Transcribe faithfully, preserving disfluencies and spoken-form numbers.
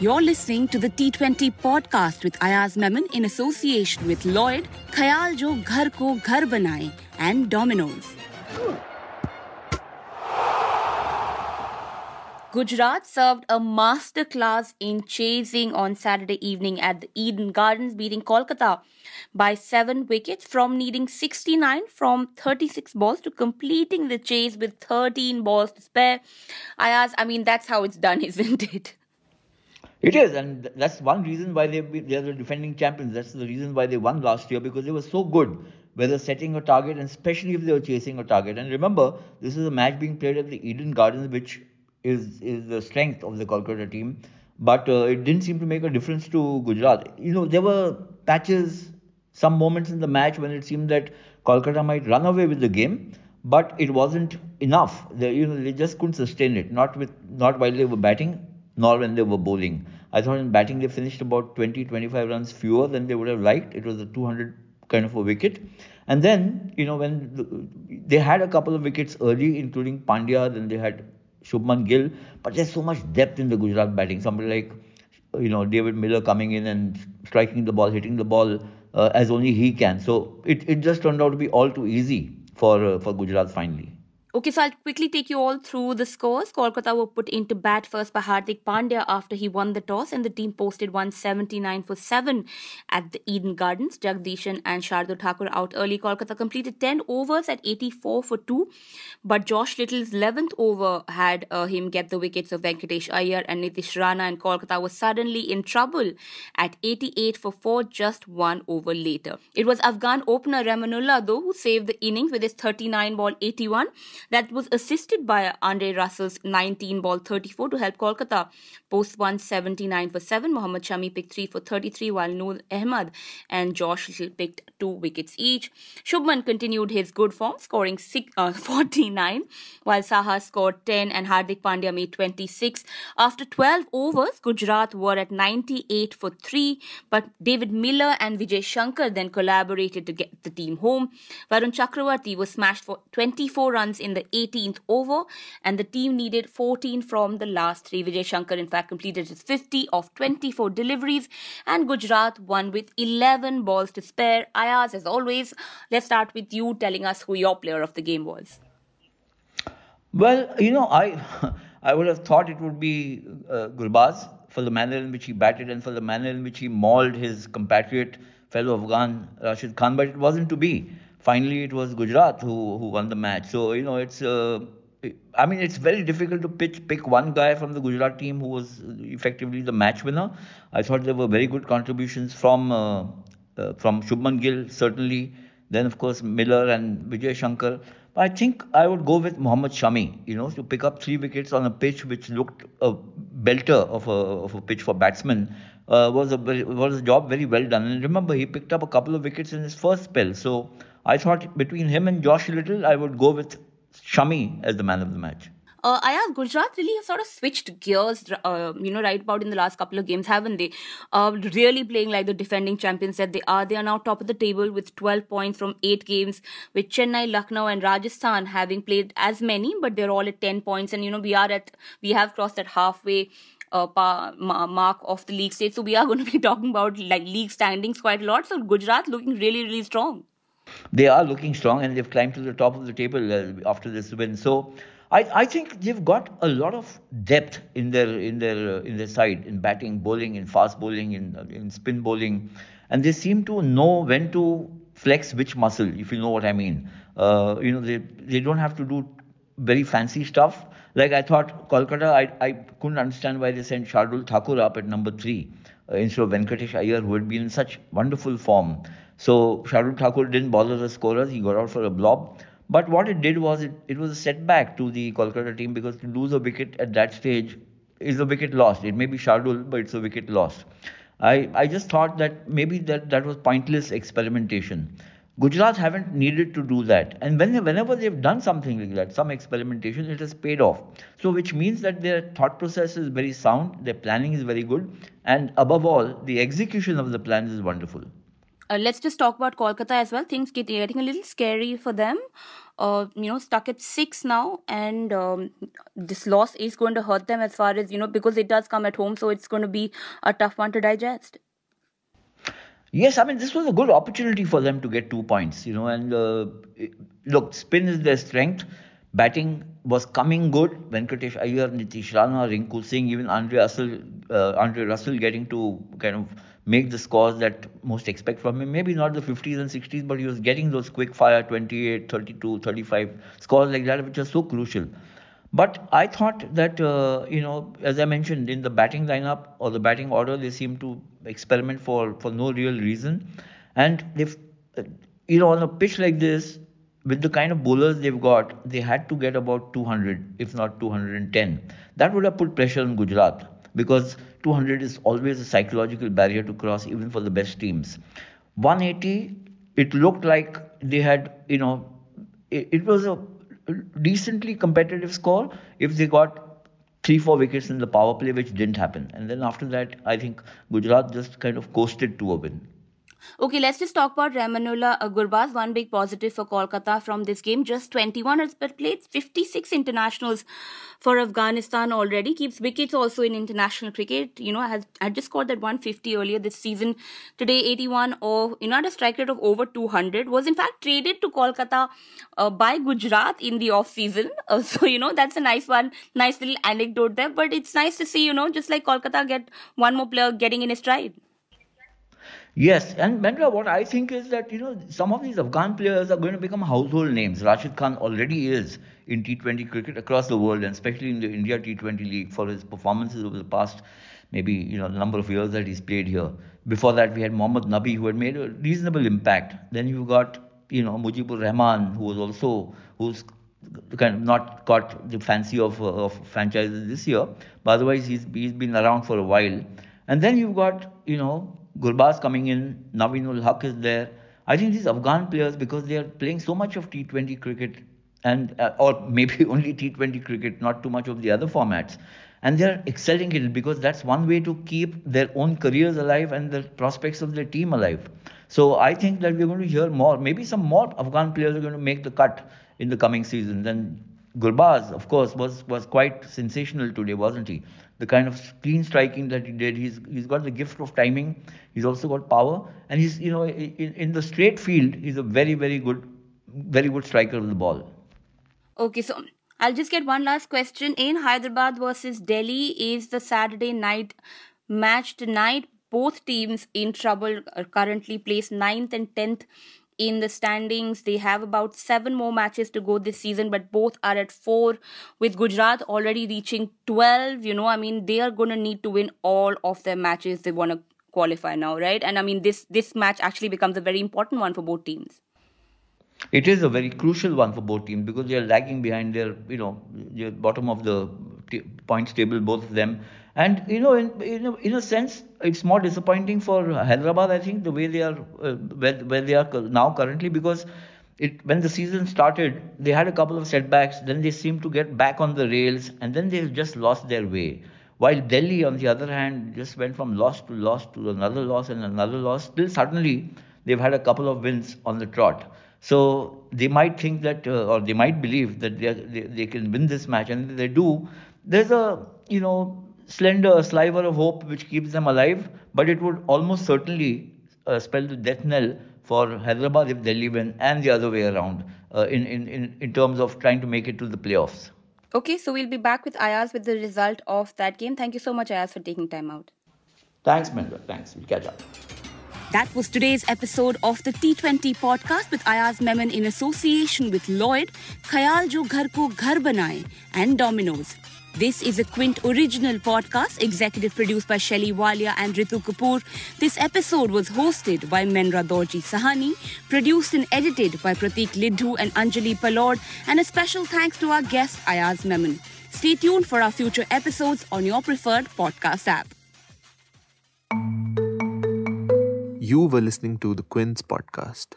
You're listening to the T twenty podcast with Ayaz Memon in association with Lloyd, Khayal Jo Ghar Ko Ghar Banai and Domino's. Gujarat served a masterclass in chasing on Saturday evening at the Eden Gardens, beating Kolkata by seven wickets, from needing sixty-nine from thirty-six balls to completing the chase with thirteen balls to spare. Ayaz, I mean, that's how it's done, isn't it? It is, and that's one reason why they they are the defending champions. That's the reason why they won last year, because they were so good, whether setting a target and especially if they were chasing a target. And remember, this is a match being played at the Eden Gardens, which is, is the strength of the Kolkata team. But uh, it didn't seem to make a difference to Gujarat. You know, there were patches, some moments in the match when it seemed that Kolkata might run away with the game, but it wasn't enough. They, you know, they just couldn't sustain it, not with not while they were batting, nor when they were bowling. I thought in batting they finished about twenty to twenty-five runs fewer than they would have liked. It was a two hundred kind of a wicket. And then, you know, when the, they had a couple of wickets early, including Pandya, then they had Shubman Gill. But there's so much depth in the Gujarat batting. Somebody like, you know, David Miller coming in and striking the ball, hitting the ball uh, as only he can. So it, it just turned out to be all too easy for uh, for Gujarat finally. Okay, so I'll quickly take you all through the scores. Kolkata were put into bat first by Hardik Pandya after he won the toss, and the team posted one seventy-nine for seven at the Eden Gardens. Jagadeesan and Shardul Thakur out early. Kolkata completed ten overs at eighty-four for two, but Josh Little's eleventh over had uh, him get the wickets of Venkatesh Iyer and Nitish Rana, and Kolkata was suddenly in trouble at eighty-eight for four just one over later. It was Afghan opener Rahmanullah, though, who saved the innings with his thirty-nine ball eighty-one. That was assisted by Andre Russell's nineteen ball thirty-four to help Kolkata post one seventy-nine for seven. Mohammad Shami picked three for thirty-three, while Noor Ahmad and Josh Little picked two wickets each. Shubman continued his good form, scoring six, uh, forty-nine, while Saha scored ten and Hardik Pandya made twenty-six. After twelve overs, Gujarat were at ninety-eight for three, but David Miller and Vijay Shankar then collaborated to get the team home. Varun Chakravarthy was smashed for twenty-four runs in the eighteenth over, and the team needed fourteen from the last three. Vijay Shankar, in fact, completed his fifty of twenty-four deliveries, and Gujarat won with eleven balls to spare. Ayaz, as always, let's start with you telling us who your player of the game was. Well, you know, I I would have thought it would be uh, Gurbaz, for the manner in which he batted and for the manner in which he mauled his compatriot, fellow Afghan Rashid Khan, but it wasn't to be. Finally, it was Gujarat who who won the match. So, you know, it's, uh, I mean, it's very difficult to pitch, pick one guy from the Gujarat team who was effectively the match winner. I thought there were very good contributions from, uh, uh, from Shubman Gill, certainly. Then, of course, Miller and Vijay Shankar. But I think I would go with Mohammad Shami, you know, to pick up three wickets on a pitch which looked a belter of a, of a pitch for batsmen. Uh, was a was a job very well done. And remember, he picked up a couple of wickets in his first spell. So I thought between him and Josh Little, I would go with Shami as the man of the match. Uh, Ayaz, Gujarat really have sort of switched gears, uh, you know, right about in the last couple of games, haven't they? Uh, really playing like the defending champions that they are. They are now top of the table with twelve points from eight games, with Chennai, Lucknow and Rajasthan having played as many, but they're all at ten points. And, you know, we are at, we have crossed that halfway Uh, pa- ma- mark of the league stage. So we are going to be talking about like league standings quite a lot. So Gujarat looking really, really strong. They are looking strong, and they've climbed to the top of the table uh, after this win. So I, I think they've got a lot of depth in their in their uh, in their side, in batting, bowling, in fast bowling, in uh, in spin bowling, and they seem to know when to flex which muscle, if you know what I mean. Uh, you know, they they don't have to do very fancy stuff. Like I thought, Kolkata, I, I couldn't understand why they sent Shardul Thakur up at number three uh, instead of Venkatesh Iyer, who had been in such wonderful form. So Shardul Thakur didn't bother the scorers. He got out for a blob. But what it did was it, it was a setback to the Kolkata team, because to lose a wicket at that stage is a wicket lost. It may be Shardul, but it's a wicket lost. I, I just thought that maybe that, that was pointless experimentation. Gujarat haven't needed to do that. And when, whenever they've done something like that, some experimentation, it has paid off. So which means that their thought process is very sound, their planning is very good, and above all, the execution of the plans is wonderful. Uh, let's just talk about Kolkata as well. Things get getting a little scary for them. uh, you know, stuck at six now, and um, this loss is going to hurt them as far as, you know, because it does come at home, so it's going to be a tough one to digest. Yes, I mean, this was a good opportunity for them to get two points, you know, and uh, look, spin is their strength. Batting was coming good. Venkatesh Iyer, Nitish Rana, Rinku Singh, even Andre Russell, uh, Andre Russell getting to kind of make the scores that most expect from him. Maybe not the fifties and sixties, but he was getting those quick fire twenty-eight, thirty-two, thirty-five scores like that, which are so crucial. But I thought that, uh, you know, as I mentioned, in the batting lineup or the batting order, they seem to experiment for, for no real reason. And they've, you know, on a pitch like this, with the kind of bowlers they've got, they had to get about two hundred, if not two hundred ten. That would have put pressure on Gujarat, because two hundred is always a psychological barrier to cross, even for the best teams. one eighty, it looked like they had, you know, it, it was a decently competitive score if they got three, four wickets in the power play, which didn't happen. And then after that, I think Gujarat just kind of coasted to a win. Okay, let's just talk about Rahmanullah. Uh, Gurbaz, one big positive for Kolkata from this game. Just twenty-one has played, fifty-six internationals for Afghanistan already. Keeps wickets also in international cricket. You know, has had just scored that one fifty earlier this season. Today, eighty-one, or, you know, at a strike rate of over two hundred. Was in fact traded to Kolkata uh, by Gujarat in the off-season. Uh, so, you know, that's a nice one. Nice little anecdote there. But it's nice to see, you know, just like Kolkata, get one more player getting in his stride. Yes, and Mandra, what I think is that, you know, some of these Afghan players are going to become household names. Rashid Khan already is in T twenty cricket across the world, and especially in the India T twenty League, for his performances over the past, maybe, you know, number of years that he's played here. Before that, we had Mohammad Nabi, who had made a reasonable impact. Then you got, you know, Mujibur Rahman, who was also, who's kind of not caught the fancy of, uh, of franchises this year. But otherwise, he's, he's been around for a while. And then you've got, you know, Gurbaz coming in, Navinul Haq is there. I think these Afghan players, because they are playing so much of T twenty cricket, and uh, or maybe only T twenty cricket, not too much of the other formats, and they are excelling in it, because that's one way to keep their own careers alive and the prospects of their team alive. So I think that we're going to hear more. Maybe some more Afghan players are going to make the cut in the coming season. And Gurbaz, of course, was, was quite sensational today, wasn't he? The kind of clean striking that he did, he's he's got the gift of timing. He's also got power, and he's, you know, in, in the straight field, he's a very very good, very good striker of the ball. Okay, so I'll just get one last question in. Hyderabad versus Delhi is the Saturday night match tonight. Both teams in trouble, are currently placed ninth and tenth. In the standings. They have about seven more matches to go this season, but both are at four, with Gujarat already reaching twelve. You know, I mean, they are going to need to win all of their matches they want to qualify now, right? And I mean, this, this match actually becomes a very important one for both teams. It is a very crucial one for both teams, because they are lagging behind their, you know, their bottom of the t- points table, both of them. And, you know, in, in, a, in a sense, it's more disappointing for Hyderabad, I think, the way they are, uh, where, where they are now currently, because it when the season started, they had a couple of setbacks, then they seemed to get back on the rails, and then they just lost their way. While Delhi, on the other hand, just went from loss to loss to another loss and another loss, till suddenly they've had a couple of wins on the trot. So they might think that, uh, or they might believe that they, are, they they can win this match, and if they do, there's a, you know, slender sliver of hope which keeps them alive, but it would almost certainly uh, spell the death knell for Hyderabad if Delhi win, and the other way around, uh, in, in, in, in terms of trying to make it to the playoffs. Okay, so we'll be back with Ayaz with the result of that game. Thank you so much, Ayaz, for taking time out. Thanks, Mendra. Thanks. We'll catch up. That was today's episode of the T twenty podcast with Ayaz Memon in association with Lloyd, Khayal Jo Ghar Ko Ghar Banai, and Domino's. This is a Quint original podcast, executive produced by Shelly Walia and Ritu Kapoor. This episode was hosted by Menra Dorji Sahani, produced and edited by Prateek Lidhu and Anjali Palod, and a special thanks to our guest Ayaz Memon. Stay tuned for our future episodes on your preferred podcast app. You were listening to the Quints podcast.